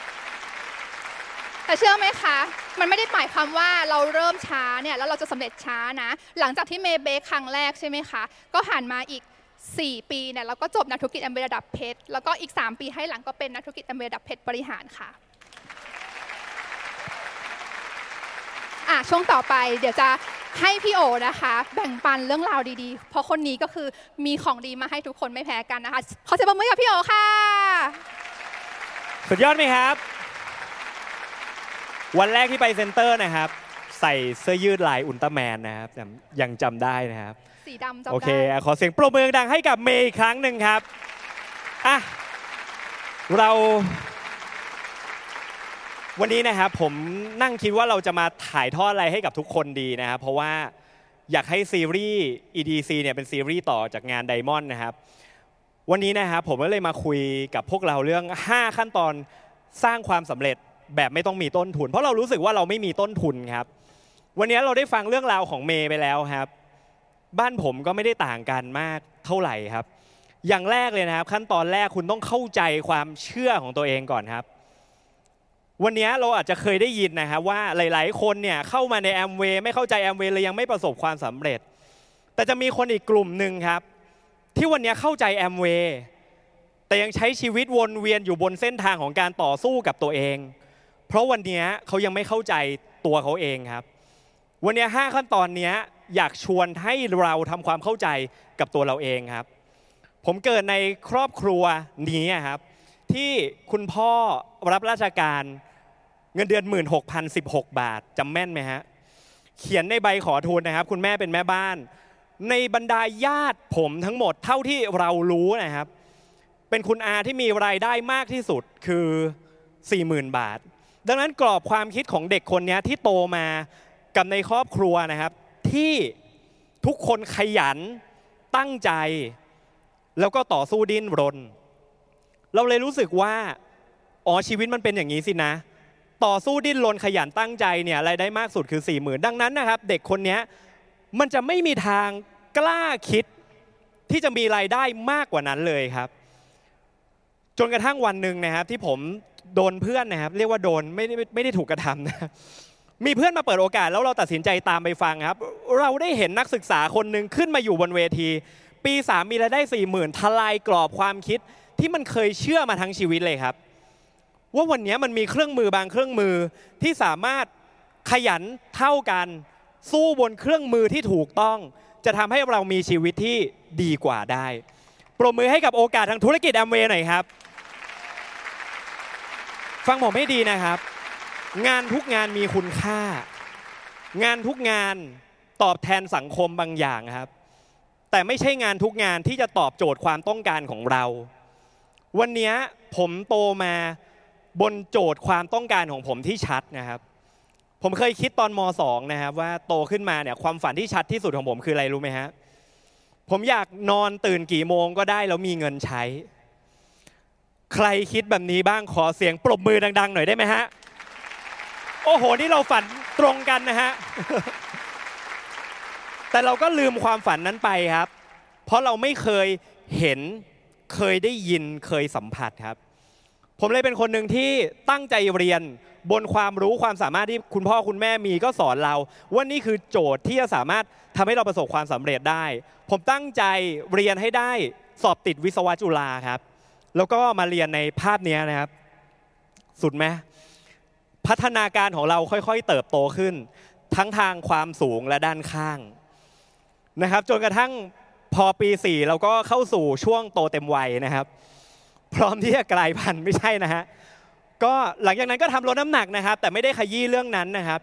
แต่เชื่อไหมคะมันไม่ได้หมายความว่าเราเริ่มช้าเนี่ยแล้วเราจะสำเร็จช้านะหลังจากที่เมย์เบคครั้งแรกใช่ไหมคะก็ผ่านมาอีก4 ปีเนี่ยเราก็จบนักธุรกิจAmwayระดับเพชรแล้วก็อีก3 ปีให้หลังก็เป็นนักธุรกิจAmwayระดับเพชรบริหารค่ะช่วงต่อไปเดี๋ยวจะให้พี่โอนะคะแบ่งปันเรื่องราวดีๆเพราะคนนี้ก็คือมีของดีมาให้ทุกคนไม่แพ้กันนะคะขอเสียงปรบมือกับพี่โอค่ะสุดยอดไหมครับวันแรกที่ไปเซ็นเตอร์นะครับใส่เสื้อยืดลายอุลตร้าแมนนะครับยังจำได้นะครับสีดำจำได้โอเคขอเสียงปรบมือดังให้กับเมย์อีกครั้งหนึ่งครับวันนี้นะครับผมนั่งคิดว่าเราจะมาถ่ายทอดอะไรให้กับทุกคนดีนะครับเพราะว่าอยากให้ซีรีส์ EDC เนี่ยเป็นซีรีส์ต่อจากงาน Diamond นะครับวันนี้นะครับผมก็เลยมาคุยกับพวกเราเรื่อง5ขั้นตอนสร้างความสำเร็จแบบไม่ต้องมีต้นทุนเพราะเรารู้สึกว่าเราไม่มีต้นทุนครับวันนี้เราได้ฟังเรื่องราวของเมย์ไปแล้วครับบ้านผมก็ไม่ได้ต่างกันมากเท่าไหร่ครับอย่างแรกเลยนะครับขั้นตอนแรกคุณต้องเข้าใจความเชื่อของตัวเองก่อนครับวันนี้เราอาจจะเคยได้ยินนะครับว่าหลายๆคนเนี่ยเข้ามาใน Amway ไม่เข้าใจ Amway เลยยังไม่ประสบความสำเร็จแต่จะมีคนอีกกลุ่มหนึ่งครับที่วันนี้เข้าใจ Amway แต่ยังใช้ชีวิตวนเวียนอยู่บนเส้นทางของการต่อสู้กับตัวเองเพราะวันนี้เขายังไม่เข้าใจตัวเขาเองครับวันนี้5ขั้นตอนนี้อยากชวนให้เราทำความเข้าใจกับตัวเราเองครับผมเกิดในครอบครัวนี้ครับที่คุณพ่อรับราชการเงินเดือน 16,016 บาทจำแม่นไหมฮะเขียนในใบขอทุนนะครับคุณแม่เป็นแม่บ้านในบรรดาญาติผมทั้งหมดเท่าที่เรารู้นะครับเป็นคุณอาที่มีรายได้มากที่สุดคือ 40,000 บาทดังนั้นกรอบความคิดของเด็กคนนี้ที่โตมากับในครอบครัวนะครับที่ทุกคนขยันตั้งใจแล้วก็ต่อสู้ดิ้นรนเราเลยรู้สึกว่าชีวิตมันเป็นอย่างนี้สินะต่อสู้ดิ้นรนขยันตั้งใจเนี่ยรายได้มากสุดคือ 40,000 ดังนั้นนะครับเด็กคนนี้มันจะไม่มีทางกล้าคิดที่จะมีรายได้มากกว่านั้นเลยครับจนกระทั่งวันหนึ่งนะครับที่ผมโดนเพื่อนนะครับเรียกว่าโดนไม่ได้ถูกกระทำนะมีเพื่อนมาเปิดโอกาสแล้วเราตัดสินใจตามไปฟังครับเราได้เห็นนักศึกษาคนหนึ่งขึ้นมาอยู่บนเวทีปี 3มีรายได้ 40,000 ทลายกรอบความคิด ที่มันเคยเชื่อมาทั้งชีวิตเลยครับว่าวันนี้มันมีเครื่องมือบางเครื่องมือที่สามารถขยันเท่ากันสู้บนเครื่องมือที่ถูกต้องจะทำให้เรามีชีวิตที่ดีกว่าได้ปรบมือให้กับโอกาสทางธุรกิจ Amway หน่อยครับฟังผมให้ดีนะครับงานทุกงานมีคุณค่างานทุกงานตอบแทนสังคมบางอย่างครับแต่ไม่ใช่งานทุกงานที่จะตอบโจทย์ความต้องการของเราวันนี้ผมโตมาบนโจทย์ความต้องการของผมที่ชัดนะครับผมเคยคิดตอนม.2 นะครับว่าโตขึ้นมาเนี่ยความฝันที่ชัดที่สุดของผมคืออะไรรู้ไหมฮะผมอยากนอนตื่นกี่โมงก็ได้แล้วมีเงินใช้ใครคิดแบบนี้บ้างขอเสียงปรบมือดังๆหน่อยได้ไหมฮะโอ้โหนี่เราฝันตรงกันนะฮะแต่เราก็ลืมความฝันนั้นไปครับเพราะเราไม่เคยเห็นเคยได้ยินเคยสัมผัสครับผมเลยเป็นคนหนึ่งที่ตั้งใจเรียนบนความรู้ความสามารถที่คุณพ่อคุณแม่มีก็สอนเราว่านี่คือโจทย์ที่จะสามารถทำให้เราประสบความสำเร็จได้ผมตั้งใจเรียนให้ได้สอบติดวิศวะจุฬาครับแล้วก็มาเรียนในภาพนี้นะครับสุดไหมพัฒนาการของเราค่อยๆเติบโตขึ้นทั้งทางความสูงและด้านข้างนะครับจนกระทั่งพอปี4เราก็เข้าสู่ช่วงโตเต็มวัยนะครับพร้อมที่จะกลายพันธุ์ไม่ใช่นะฮะก็หลังจากนั้นก็ทำลดน้ำหนักนะครับแต่ไม่ได้ขยี้เรื่องนั้นนะครับ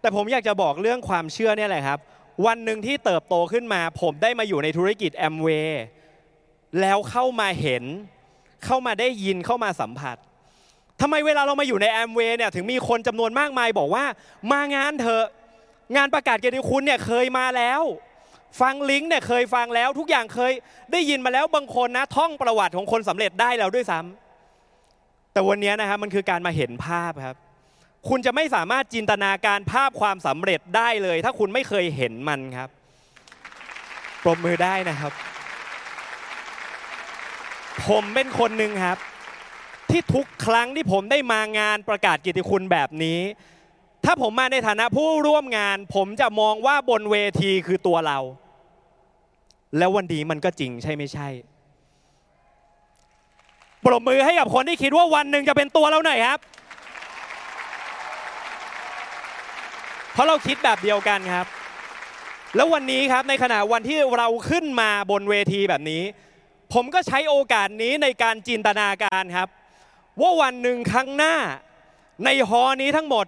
แต่ผมอยากจะบอกเรื่องความเชื่อเนี่ยแหละครับวันหนึ่งที่เติบโตขึ้นมาผมได้มาอยู่ในธุรกิจ Amway แล้วเข้ามาเห็นเข้ามาได้ยินเข้ามาสัมผัสทำไมเวลาเรามาอยู่ใน Amway เนี่ยถึงมีคนจำนวนมากมายบอกว่ามางานเถอะงานประกาศเกียรติคุณเนี่ยเคยมาแล้วฟังลิงก์เนี่ยเคยฟังแล้วทุกอย่างเคยได้ยินมาแล้วบางคนนะท่องประวัติของคนสำเร็จได้แล้วด้วยซ้ำแต่วันนี้นะครับมันคือการมาเห็นภาพครับคุณจะไม่สามารถจินตนาการภาพความสำเร็จได้เลยถ้าคุณไม่เคยเห็นมันครับปรบมือได้นะครับผมเป็นคนหนึ่งครับที่ทุกครั้งที่ผมได้มางานประกาศเกียรติคุณแบบนี้ถ้าผมมาในฐานะผู้ร่วมงานผมจะมองว่าบนเวทีคือตัวเราแล้ววันนี้มันก็จริงใช่ไม่ใช่ปรบมือให้กับคนที่คิดว่าวันหนึ่งจะเป็นตัวเราหน่อยครับเพราะเราคิดแบบเดียวกันครับแล้ววันนี้ครับในขณะวันที่เราขึ้นมาบนเวทีแบบนี้ผมก็ใช้โอกาสนี้ในการจินตนาการครับว่าวันหนึ่งข้างหน้าในฮอลล์นี้ทั้งหมด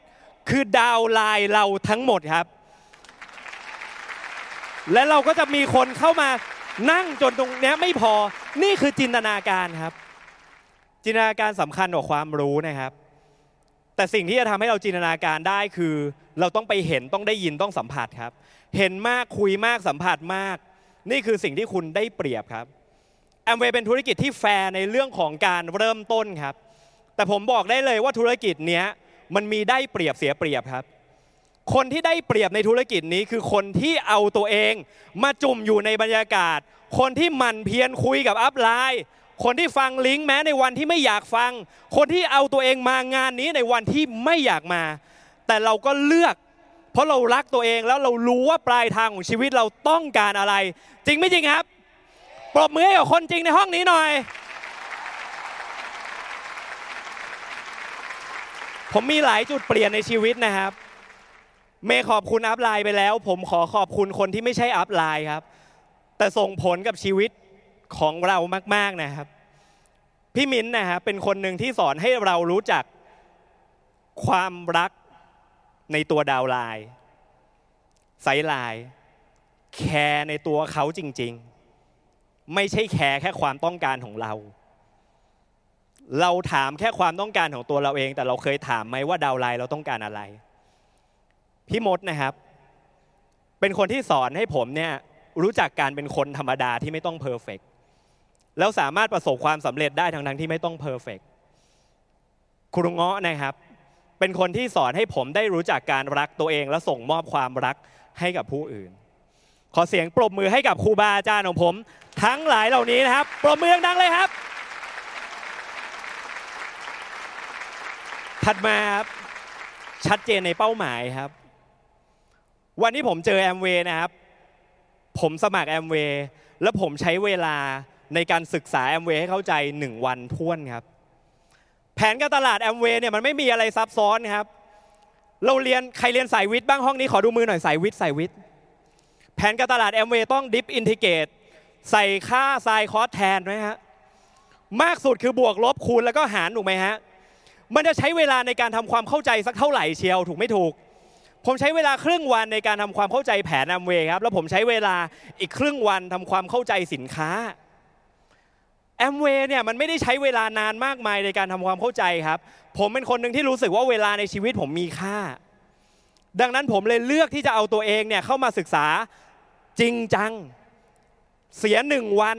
คือดาวไลน์เราทั้งหมดครับและเราก็จะมีคนเข้ามานั่งจนตรงนี้ไม่พอนี่คือจินตนาการครับจินตนาการสำคัญกว่าความรู้นะครับแต่สิ่งที่จะทำให้เราจินตนาการได้คือเราต้องไปเห็นต้องได้ยินต้องสัมผัสครับเห็นมากคุยมากสัมผัสมากนี่คือสิ่งที่คุณได้เปรียบครับ Amway เป็นธุรกิจที่แฟร์ในเรื่องของการเริ่มต้นครับแต่ผมบอกได้เลยว่าธุรกิจเนี้ยมันมีได้เปรียบเสียเปรียบครับคนที่ได้เปรียบในธุรกิจนี้คือคนที่เอาตัวเองมาจุ่มอยู่ในบรรยากาศคนที่หมั่นเพียรคุยกับอัพไลน์คนที่ฟังลิงก์แม้ในวันที่ไม่อยากฟังคนที่เอาตัวเองมางานนี้ในวันที่ไม่อยากมาแต่เราก็เลือกเพราะเรารักตัวเองแล้วเรารู้ว่าปลายทางของชีวิตเราต้องการอะไรจริงไม่จริงครับปรบมือให้กับคนจริงในห้องนี้หน่อยผมมีหลายจุดเปลี่ยนในชีวิตนะครับเมย์ขอบคุณอัพไลน์ไปแล้วผมขอขอบคุณคนที่ไม่ใช่อัพไลน์ครับแต่ส่งผลกับชีวิตของเรามากๆนะครับพี่มิ้นนะครับเป็นคนหนึ่งที่สอนให้เรารู้จักความรักในตัวดาวไลน์ไซไลน์แคร์ในตัวเขาจริงๆไม่ใช่แคร์แค่ความต้องการของเราถามแค่ความต้องการของตัวเราเองแต่เราเคยถามไหมว่าดาวไลน์เราต้องการอะไรพี่มดนะครับเป็นคนที่สอนให้ผมเนี่ยรู้จักการเป็นคนธรรมดาที่ไม่ต้องเพอร์เฟกต์แล้วสามารถประสบความสำเร็จได้ทั้งที่ไม่ต้องเพอร์เฟกต์ครูเงาะนะครับเป็นคนที่สอนให้ผมได้รู้จักการรักตัวเองและส่งมอบความรักให้กับผู้อื่นขอเสียงปรบมือให้กับครูบาอาจารย์ของผมทั้งหลายเหล่านี้นะครับปรบมือดังๆเลยครับถัดมาชัดเจนในเป้าหมายครับวันที่ผมเจอ Amway นะครับผมสมัคร Amway แล้วผมใช้เวลา ในการศึกษา Amway ให้เข้าใจ1วันท้วนครับแผนการตลาด Amway เนี่ยมันไม่มีอะไรซับซ้อนครับเราเรียนใครเรียนสายวิทย์บ้างห้องนี้ขอดูมือหน่อยสายวิทย์แผนการตลาด Amway ต้อง Dip Integrate ใส่ค่า Side Cost แทนไหมฮะมากสุดคือบวกลบคูณแล้วก็หารถูกไหมฮะมันจะใช้เวลาในการทำความเข้าใจสักเท่าไหร่เชียวถูกไม่ถูกผมใช้เวลาครึ่งวันในการทำความเข้าใจแผน Amway ครับแล้วผมใช้เวลาอีกครึ่งวันทำความเข้าใจสินค้า Amway เนี่ยมันไม่ได้ใช้เวลานานมากมายในการทำความเข้าใจครับผมเป็นคนหนึ่งที่รู้สึกว่าเวลาในชีวิตผมมีค่าดังนั้นผมเลยเลือกที่จะเอาตัวเองเนี่ยเข้ามาศึกษาจริงจังเสียหนึ่งวัน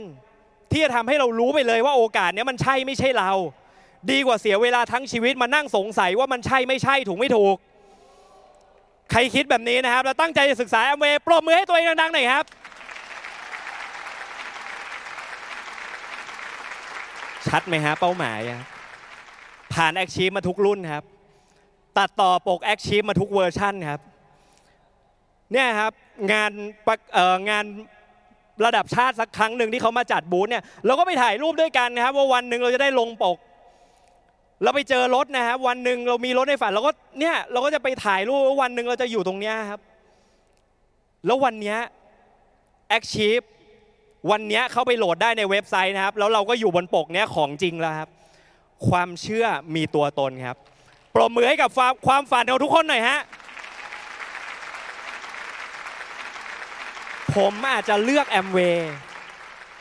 ที่จะทำให้เรารู้ไปเลยว่าโอกาสนี้มันใช่ไม่ใช่เราดีกว่าเสียเวลาทั้งชีวิตมานั่งสงสัยว่ามันใช่ไม่ใช่ถูกไม่ถูกใครคิดแบบนี้นะครับเราตั้งใจจะศึกษา Amway ปรบมือให้ตัวเองดังๆหน่อยครับชัดไหมฮะเป้าหมายผ่านแอคชีพมาทุกรุ่นครับตัดต่อปกแอคชีพมาทุกเวอร์ชั่นครับเนี่ยครับงานระดับชาติสักครั้งหนึ่งที่เขามาจัดบูธเนี่ยเราก็ไปถ่ายรูปด้วยกันนะครับว่าวันหนึ่งเราจะได้ลงปกเราไปเจอรถนะครับวันหนึ่งเรามีรถในฝันเราก็เนี่ยเราก็จะไปถ่ายรูปว่าวันหนึ่งเราจะอยู่ตรงเนี้ยครับแล้ววันเนี้ย Achieve วันเนี้ยเขาไปโหลดได้ในเว็บไซต์นะครับแล้วเราก็อยู่บนปกเนี้ยของจริงแล้วครับความเชื่อมีตัวตนครับปรบมือให้กับความฝันของทุกคนหน่อยฮะผมอาจจะเลือก Amway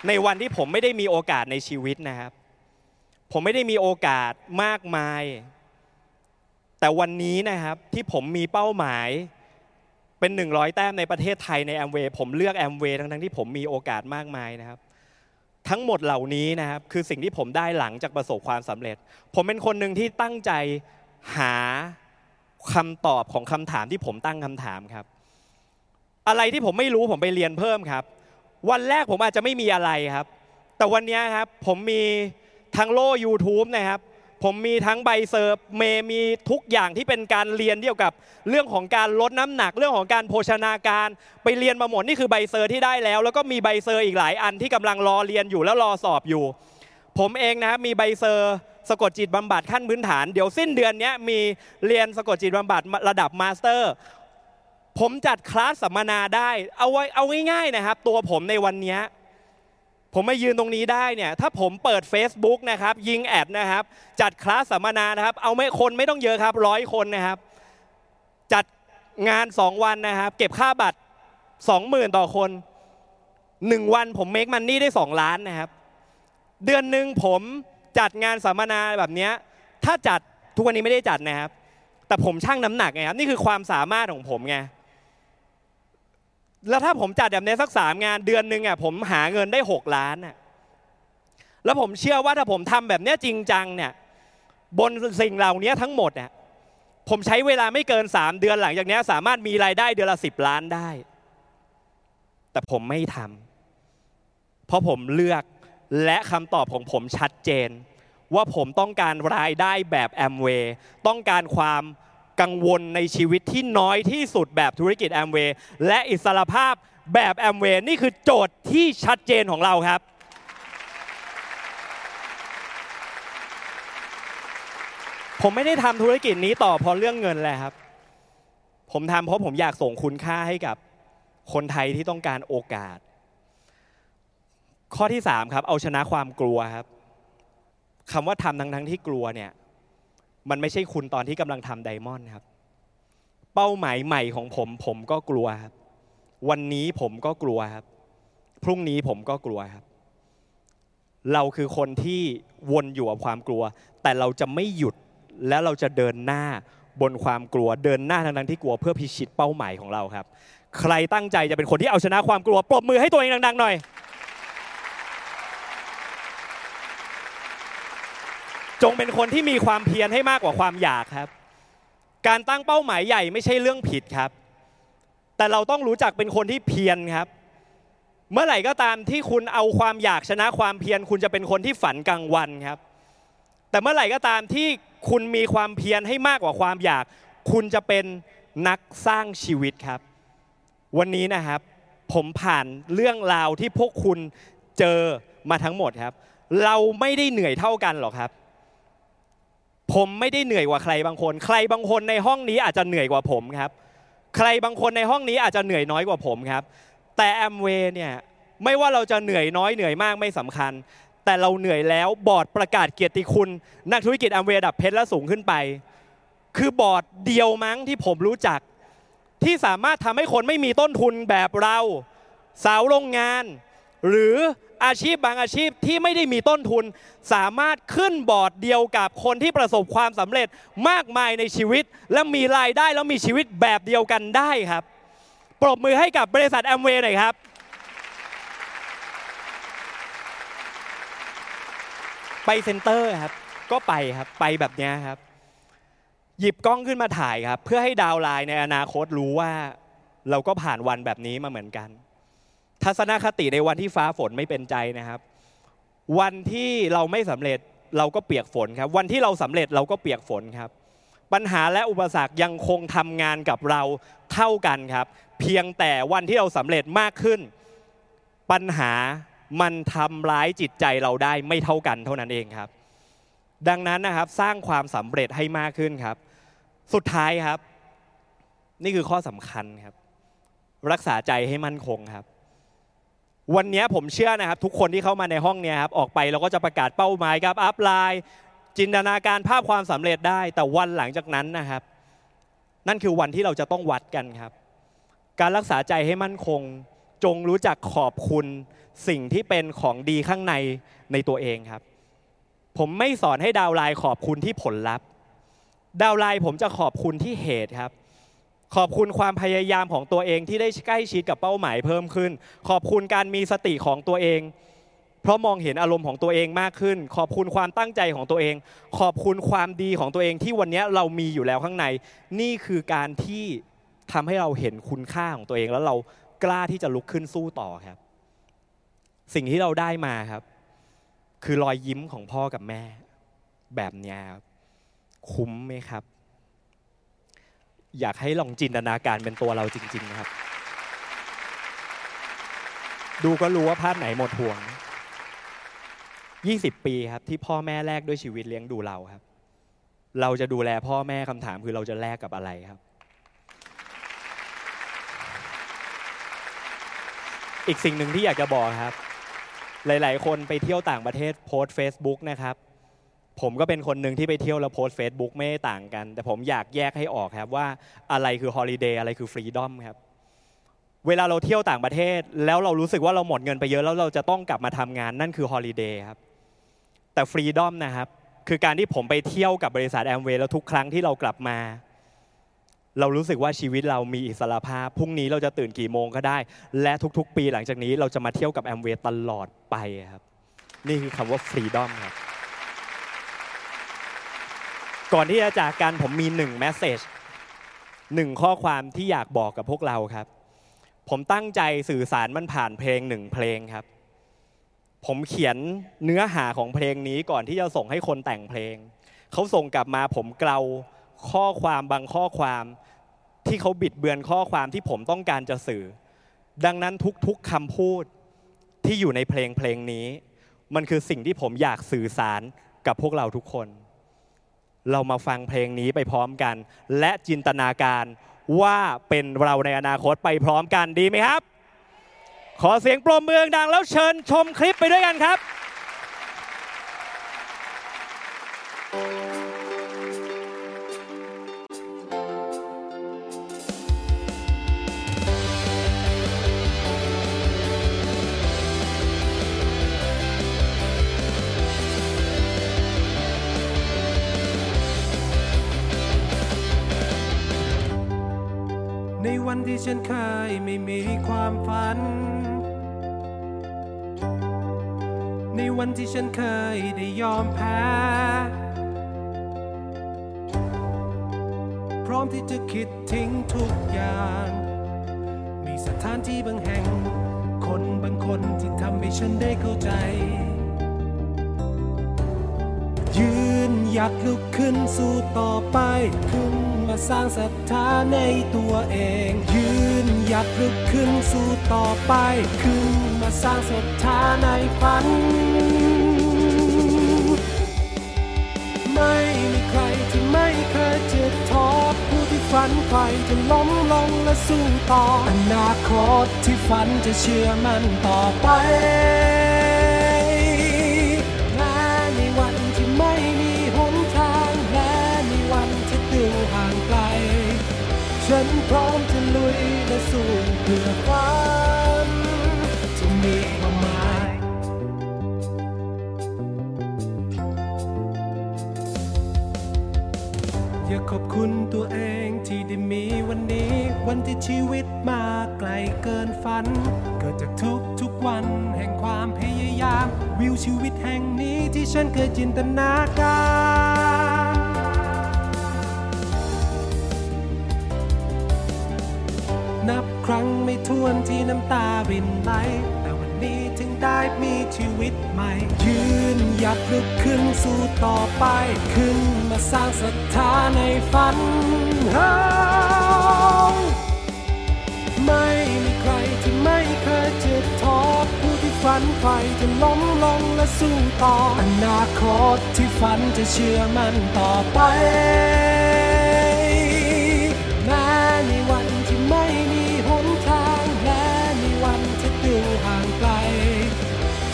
ในวันที่ผมไม่ได้มีโอกาสในชีวิตนะครับผมไม่ได้มีโอกาสมากมายแต่วันนี้นะครับที่ผมมีเป้าหมายเป็น100แต้มในประเทศไทยใน Amway ผมเลือก Amway ทั้งที่ผมมีโอกาสมากมายนะครับทั้งหมดเหล่านี้นะครับคือสิ่งที่ผมได้หลังจากประสบความสำเร็จผมเป็นคนหนึ่งที่ตั้งใจหาคำตอบของคำถามที่ผมตั้งคำถามครับอะไรที่ผมไม่รู้ผมไปเรียนเพิ่มครับวันแรกผมอาจจะไม่มีอะไรครับแต่วันนี้ครับผมมีทั้งโล่ YouTube นะครับผมมีทั้งใบเสิร์ฟมีทุกอย่างที่เป็นการเรียนเกี่ยวกับเรื่องของการลดน้ำหนักเรื่องของการโภชนาการไปเรียนมาหมดนี่คือใบเสิร์ฟที่ได้แล้วแล้วก็มีใบเสิร์ฟอีกหลายอันที่กำลังรอเรียนอยู่แล้วรอสอบอยู่ผมเองนะครับมีใบเสิร์ฟสะกดจิตบำบัดขั้นพื้นฐานเดี๋ยวสิ้นเดือนนี้มีเรียนสะกดจิตบำบัดระดับมาสเตอร์ผมจัดคลาสสัมมนาได้เอาง่ายๆนะครับตัวผมในวันนี้ผมมายืนตรงนี้ได้เนี่ยถ้าผมเปิด Facebook นะครับยิงแอดนะครับจัดคลาสสัมมนานะครับเอาไม่คนไม่ต้องเยอะครับ100 คนนะครับจัดงาน2 วันนะครับเก็บค่าบัตร 20,000 ต่อคน1 วันผมเมคมันนี่ได้2 ล้านนะครับเดือนหนึ่งผมจัดงานสัมมนาแบบนี้ถ้าจัดทุกวันนี้ไม่ได้จัดนะครับแต่ผมชั่งน้ำหนักไงครับนี่คือความสามารถของผมไงแล้วถ้าผมจัดแบบนี้สัก3 งานเดือนหนึ่งอ่ะผมหาเงินได้6 ล้านอ่ะแล้วผมเชื่อว่าถ้าผมทำแบบนี้จริงจังเนี่ยบนสิ่งเหล่านี้ทั้งหมดอ่ะผมใช้เวลาไม่เกิน3 เดือนหลังจากนี้สามารถมีรายได้เดือนละ10 ล้านได้แต่ผมไม่ทำเพราะผมเลือกและคำตอบของผมชัดเจนว่าผมต้องการรายได้แบบ Amway ต้องการความกังวลในชีวิตที่น้อยที่สุดแบบธุรกิจ Amway และอิสรภาพแบบ Amway นี่คือโจทย์ที่ชัดเจนของเราครับผมไม่ได้ทำธุรกิจนี้ต่อเพราะเรื่องเงินแหละครับผมทำเพราะผมอยากส่งคุณค่าให้กับคนไทยที่ต้องการโอกาสข้อที่3ครับเอาชนะความกลัวครับคำว่าทำทั้งที่กลัวเนี่ยมันไม่ใช่คุณตอนที่กำลังทำไดมอนด์ครับเป้าหมายใหม่ของผมก็กลัวครับวันนี้ผมก็กลัวครับพรุ่งนี้ผมก็กลัวครับเราคือคนที่วนอยู่กับความกลัวแต่เราจะไม่หยุดและเราจะเดินหน้าบนความกลัวเดินหน้าทั้งที่กลัวเพื่อพิชิตเป้าหมายของเราครับใครตั้งใจจะเป็นคนที่เอาชนะความกลัวปรบมือให้ตัวเองดังๆหน่อยจงเป็นคนที่มีความเพียรให้มากกว่าความอยากครับการตั้งเป้าหมายใหญ่ไม่ใช่เรื่องผิดครับแต่เราต้องรู้จักเป็นคนที่เพียรครับเมื่อไหร่ก็ตามที่คุณเอาความอยากชนะความเพียรคุณจะเป็นคนที่ฝันกลางวันครับแต่เมื่อไหร่ก็ตามที่คุณมีความเพียรให้มากกว่าความอยากคุณจะเป็นนักสร้างชีวิตครับวันนี้นะครับผมผ่านเรื่องราวที่พวกคุณเจอ มาทั้งหมดครับเราไม่ได้เหนื่อยเท่ากันหรอกครับผมไม่ได้เหนื่อยกว่าใครบางคนใครบางคนในห้องนี้อาจจะเหนื่อยกว่าผมครับใครบางคนในห้องนี้อาจจะเหนื่อยน้อยกว่าผมครับแต่Amwayเนี่ยไม่ว่าเราจะเหนื่อยน้อยเหนื่อยมากไม่สำคัญแต่เราเหนื่อยแล้วบอร์ดประกาศเกียรติคุณนักธุรกิจAmwayระดับเพชรและสูงขึ้นไปคือบอร์ดเดียวมั้งที่ผมรู้จักที่สามารถทำให้คนไม่มีต้นทุนแบบเราสาวโรงงานหรืออาชีพบางอาชีพที่ไม่ได้มีต้นทุนสามารถขึ้นบอร์ดเดียวกับคนที่ประสบความสำเร็จมากมายในชีวิตและมีรายได้แล้วมีชีวิตแบบเดียวกันได้ครับปรบมือให้กับบริษัทAmwayหน่อยครับไปเซ็นเตอร์ครับก็ไปครับไปแบบนี้ครับหยิบกล้องขึ้นมาถ่ายครับเพื่อให้ดาวไลน์ในอนาคตรู้ว่าเราก็ผ่านวันแบบนี้มาเหมือนกันทัศนคติในวันที่ฟ้าฝนไม่เป็นใจนะครับวันที่เราไม่สำเร็จเราก็เปียกฝนครับวันที่เราสำเร็จเราก็เปียกฝนครับปัญหาและอุปสรรคยังคงทำงานกับเราเท่ากันครับเพียงแต่วันที่เราสำเร็จมากขึ้นปัญหามันทำร้ายจิตใจเราได้ไม่เท่ากันเท่านั้นเองครับดังนั้นนะครับสร้างความสำเร็จให้มากขึ้นครับสุดท้ายครับนี่คือข้อสำคัญครับรักษาใจให้มั่นคงครับวันนี้ผมเชื่อนะครับทุกคนที่เข้ามาในห้องนี้ครับออกไปเราก็จะประกาศเป้าหมายครับอัพไลน์จินตนาการภาพความสำเร็จได้แต่วันหลังจากนั้นนะครับนั่นคือวันที่เราจะต้องวัดกันครับการรักษาใจให้มั่นคงจงรู้จักขอบคุณสิ่งที่เป็นของดีข้างในในตัวเองครับผมไม่สอนให้ดาวไลน์ขอบคุณที่ผลลัพธ์ดาวไลน์ผมจะขอบคุณที่เหตุครับขอบคุณความพยายามของตัวเองที่ได้ใกล้ชิดกับเป้าหมายเพิ่มขึ้นขอบคุณการมีสติของตัวเองเพราะมองเห็นอารมณ์ของตัวเองมากขึ้นขอบคุณความตั้งใจของตัวเองขอบคุณความดีของตัวเองที่วันนี้เรามีอยู่แล้วข้างในนี่คือการที่ทำให้เราเห็นคุณค่าของตัวเองแล้วเรากล้าที่จะลุกขึ้นสู้ต่อครับสิ่งที่เราได้มาครับคือรอยยิ้มของพ่อกับแม่แบบนี้ครับคุ้มไหมครับอยากให้ลองจินตนาการเป็นตัวเราจริงๆนะครับดูก็รู้ว่าภาพไหนหมดห่วง20 ปีครับที่พ่อแม่แลกด้วยชีวิตเลี้ยงดูเราครับเราจะดูแลพ่อแม่คำถามคือเราจะแลกกับอะไรครับอีกสิ่งหนึ่งที่อยากจะบอกครับหลายๆคนไปเที่ยวต่างประเทศโพสต์ Facebook นะครับผมก็เป็นคนหนึ่งที่ไปเที่ยวแล้วโพสต์ Facebook ไม่ต่างกันแต่ผมอยากแยกให้ออกครับว่าอะไรคือฮอลิเดย์อะไรคือฟรีดอมครับเวลาเราเที่ยวต่างประเทศแล้วเรารู้สึกว่าเราหมดเงินไปเยอะแล้วเราจะต้องกลับมาทำงานนั่นคือฮอลิเดย์ครับแต่ฟรีดอมนะครับคือการที่ผมไปเที่ยวกับบริษัทAmwayแล้วทุกครั้งที่เรากลับมาเรารู้สึกว่าชีวิตเรามีอิสรภาพพรุ่งนี้เราจะตื่นกี่โมงก็ได้และทุกๆปีหลังจากนี้เราจะมาเที่ยวกับAmwayตลอดไปครับนี่คือคำว่าฟรีดอมครับก่อนที่จะจากกันผมมี1 message 1ข้อความที่อยากบอกกับพวกเราครับผมตั้งใจสื่อสารมันผ่านเพลง1 เพลงครับผมเขียนเนื้อหาของเพลงนี้ก่อนที่จะส่งให้คนแต่งเพลงเขาส่งกลับมาผมเกลาข้อความบางข้อความที่เขาบิดเบือนข้อความที่ผมต้องการจะสื่อดังนั้นทุกๆคำพูดที่อยู่ในเพลงนี้มันคือสิ่งที่ผมอยากสื่อสารกับพวกเราทุกคนเรามาฟังเพลงนี้ไปพร้อมกันและจินตนาการว่าเป็นเราในอนาคตไปพร้อมกันดีไหมครับขอเสียงปรบมือดังแล้วเชิญชมคลิปไปด้วยกันครับวันที่ฉันเคยไม่มีความฝันในวันที่ฉันเคยได้ยอมแพ้พร้อมที่จะคิดทิ้งทุกอย่างมีสถานที่บางแห่งคนบางคนที่ทำให้ฉันได้เข้าใจยืนอยากลุกขึ้นสู้ต่อไปขึ้น มาสร้างศรัทธาในตัวเองยืนหยัดลุกขึ้นสู้ต่อไปขึ้นมาสร้างศรัทธาในฝันไม่มีใครที่ไม่เคยเจ็บท้อผู้ที่ฝันใฝ่จะล้มลงและสู้ต่ออนาคตที่ฝันจะเชื่อมั่นต่อไปฉันพร้อมจะลุยและสู้เพื่อความจะมีความหมายอยากขอบคุณตัวเองที่ได้มีวันนี้วันที่ชีวิตมาไกลเกินฝันเกิดจากทุกวันแห่งความพยายามวิวชีวิตแห่งนี้ที่ฉันเคยจินตนาการนับครั้งไม่ถ้วนที่น้ำตารินไหลแต่วันนี้ถึงได้มีชีวิตใหม่ยืนหยัดลุกขึ้นสู้ต่อไปขึ้นมาสร้างศรัทธาในฝันไม่มีใครที่ไม่เคยเจ็บท้อผู้ที่ฝันใฝ่จะล้มลงและสู้ต่ออนาคตที่ฝันจะเชื่อมั่นต่อไปแม้ในวันที่ไม่มีหนทางและมีวันที่ดูห่างไกล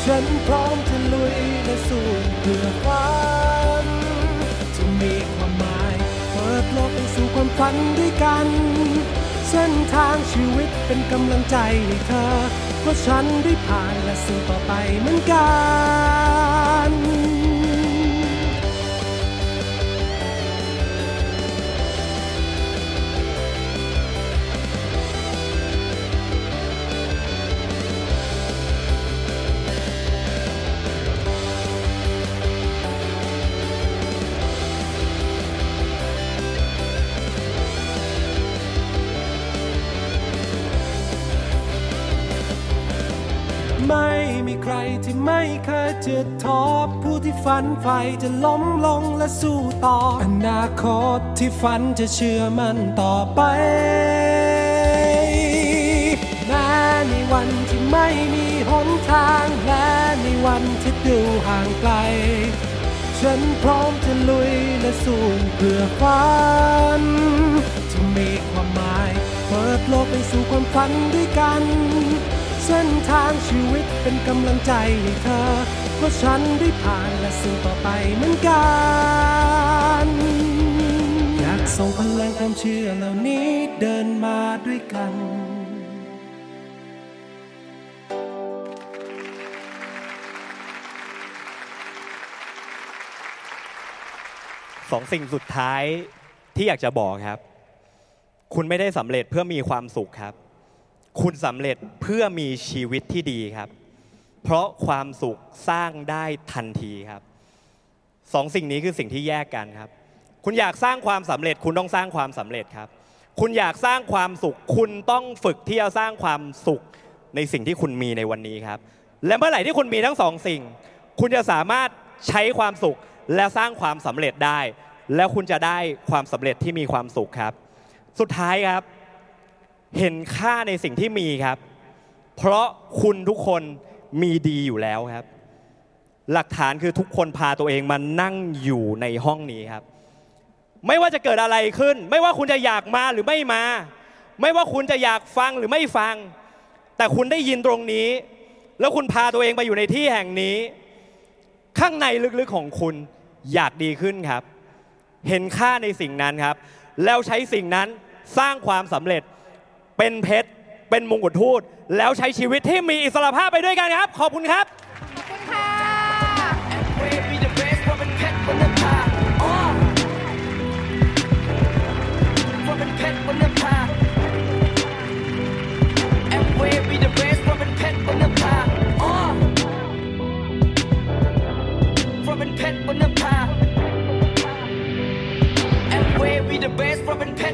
ฉันพร้อมจะลุยและสู้เพื่อความจะมีความหมายเปิดโลกไปสู่ความฝันด้วยกันเส้นทางชีวิตเป็นกำลังใจให้เธอเพราะฉันได้ผ่านและสู้ต่อไปเหมือนกันไม่มีใครที่ไม่เคยเจ็บท้อผู้ที่ฝันใฝ่จะล้มลงและสู้ต่ออนาคตที่ฝันจะเชื่อมั่นต่อไปแม้ในวันที่ไม่มีหนทางและในวันที่ดูห่างไกลฉันพร้อมจะลุยและสู้เพื่อฝันจะมีความหมายเปิดโลกไปสู่ความฝันด้วยกันเส้นทางชีวิตเป็นกำลังใจให้เธอเพราะฉันได้ผ่านและสู้ต่อไปเหมือนกันอยากส่งพลังความเชื่อเหล่านี้เดินมาด้วยกันสองสิ่งสุดท้ายที่อยากจะบอกครับคุณไม่ได้สำเร็จเพื่อมีความสุขครับคุณสำเร็จเพื่อมีชีวิตที่ดีครับเพราะความสุขสร้างได้ทันทีครับสองสิ่งนี้คือสิ่งที่แยกกันครับคุณอยากสร้างความสำเร็จคุณต้องสร้างความสำเร็จครับคุณอยากสร้างความสุขคุณต้องฝึกที่จะสร้างความสุขในสิ่งที่คุณมีในวันนี้ครับและเมื่อไหร่ที่คุณมีทั้งสองสิ่งคุณจะสามารถใช้ความสุขและสร้างความสำเร็จได้แล้วคุณจะได้ความสำเร็จที่มีความสุขครับสุดท้ายครับเห็นค่าในสิ่งที่มีครับเพราะคุณทุกคนมีดีอยู่แล้วครับหลักฐานคือทุกคนพาตัวเองมานั่งอยู่ในห้องนี้ครับไม่ว่าจะเกิดอะไรขึ้นไม่ว่าคุณจะอยากมาหรือไม่มาไม่ว่าคุณจะอยากฟังหรือไม่ฟังแต่คุณได้ยินตรงนี้แล้วคุณพาตัวเองมาอยู่ในที่แห่งนี้ข้างในลึกๆของคุณอยากดีขึ้นครับเห็นค่าในสิ่งนั้นครับแล้วใช้สิ่งนั้นสร้างความสำเร็จเป็นเพชรเป็นมงกุฎทูตแล้วใช้ชีวิตที่มีอิสรภาพไปด้วยกันครับขอบคุณครับขอบคุณค่ะ